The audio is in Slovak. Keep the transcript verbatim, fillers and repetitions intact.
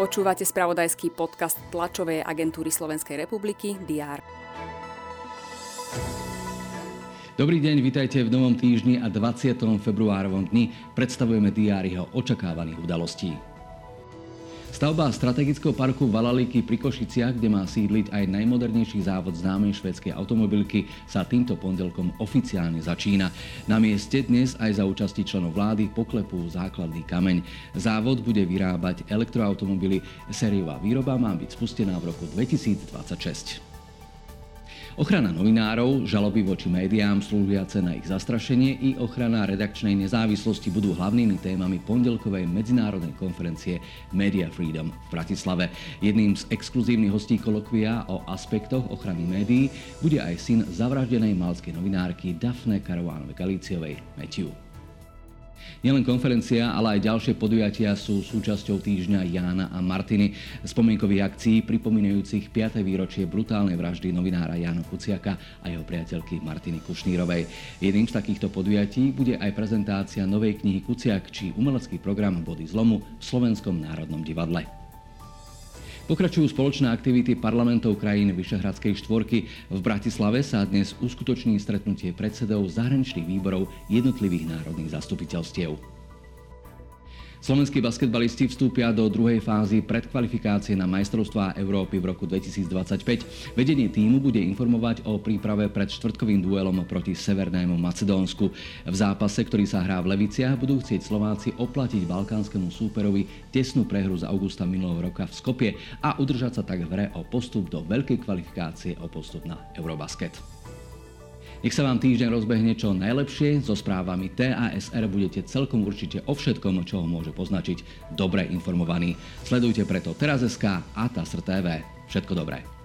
Počúvate spravodajský podcast tlačovej agentúry Slovenskej republiky dé á er. Dobrý deň, vitajte v novom týždni a dvadsiatom februárovom dni predstavujeme dé á er jeho očakávaných udalostí. Stavba strategického parku Valaliky pri Košiciach, kde má sídliť aj najmodernejší závod známej švédskej automobilky, sa týmto pondelkom oficiálne začína. Na mieste dnes aj za účasti členov vlády poklepú základný kameň. Závod bude vyrábať elektroautomobily. Sériová výroba má byť spustená v roku dvetisícdvadsaťšesť. Ochrana novinárov, žaloby voči médiám slúžiace na ich zastrašenie i ochrana redakčnej nezávislosti budú hlavnými témami pondelkovej medzinárodnej konferencie Media Freedom v Bratislave. Jedným z exkluzívnych hostí kolokvia o aspektoch ochrany médií bude aj syn zavraždenej malskej novinárky Daphne Caruanovej Galiziovej, Matthew. Nielen konferencia, ale aj ďalšie podujatia sú súčasťou týždňa Jána a Martiny. Spomienkových akcií pripomínajúcich piate výročie brutálnej vraždy novinára Jána Kuciaka a jeho priateľky Martiny Kušnírovej. Jedným z takýchto podujatí bude aj prezentácia novej knihy Kuciak či umelecký program Body Zlomu v Slovenskom národnom divadle. Pokračujú spoločné aktivity parlamentov krajín Vyšehradskej štvorky. V Bratislave sa dnes uskutoční stretnutie predsedov zahraničných výborov jednotlivých národných zastupiteľstiev. Slovenskí basketbalisti vstúpia do druhej fázy predkvalifikácie na majstrovstvá Európy v roku dvetisícdvadsaťpäť. Vedenie tímu bude informovať o príprave pred štvrtkovým duelom proti Severnému Macedónsku. V zápase, ktorý sa hrá v Leviciach, budú chcieť Slováci oplatiť balkánskemu súperovi tesnú prehru z augusta minulého roka v Skopje a udržať sa tak v hre o postup do veľkej kvalifikácie o postup na Eurobasket. Nech sa vám týždeň rozbehne čo najlepšie. So správami té á es er budete celkom určite o všetkom, čo ho môže označiť dobre informovaní. Sledujte preto Teraz.sk a té á es er té vé. Všetko dobré.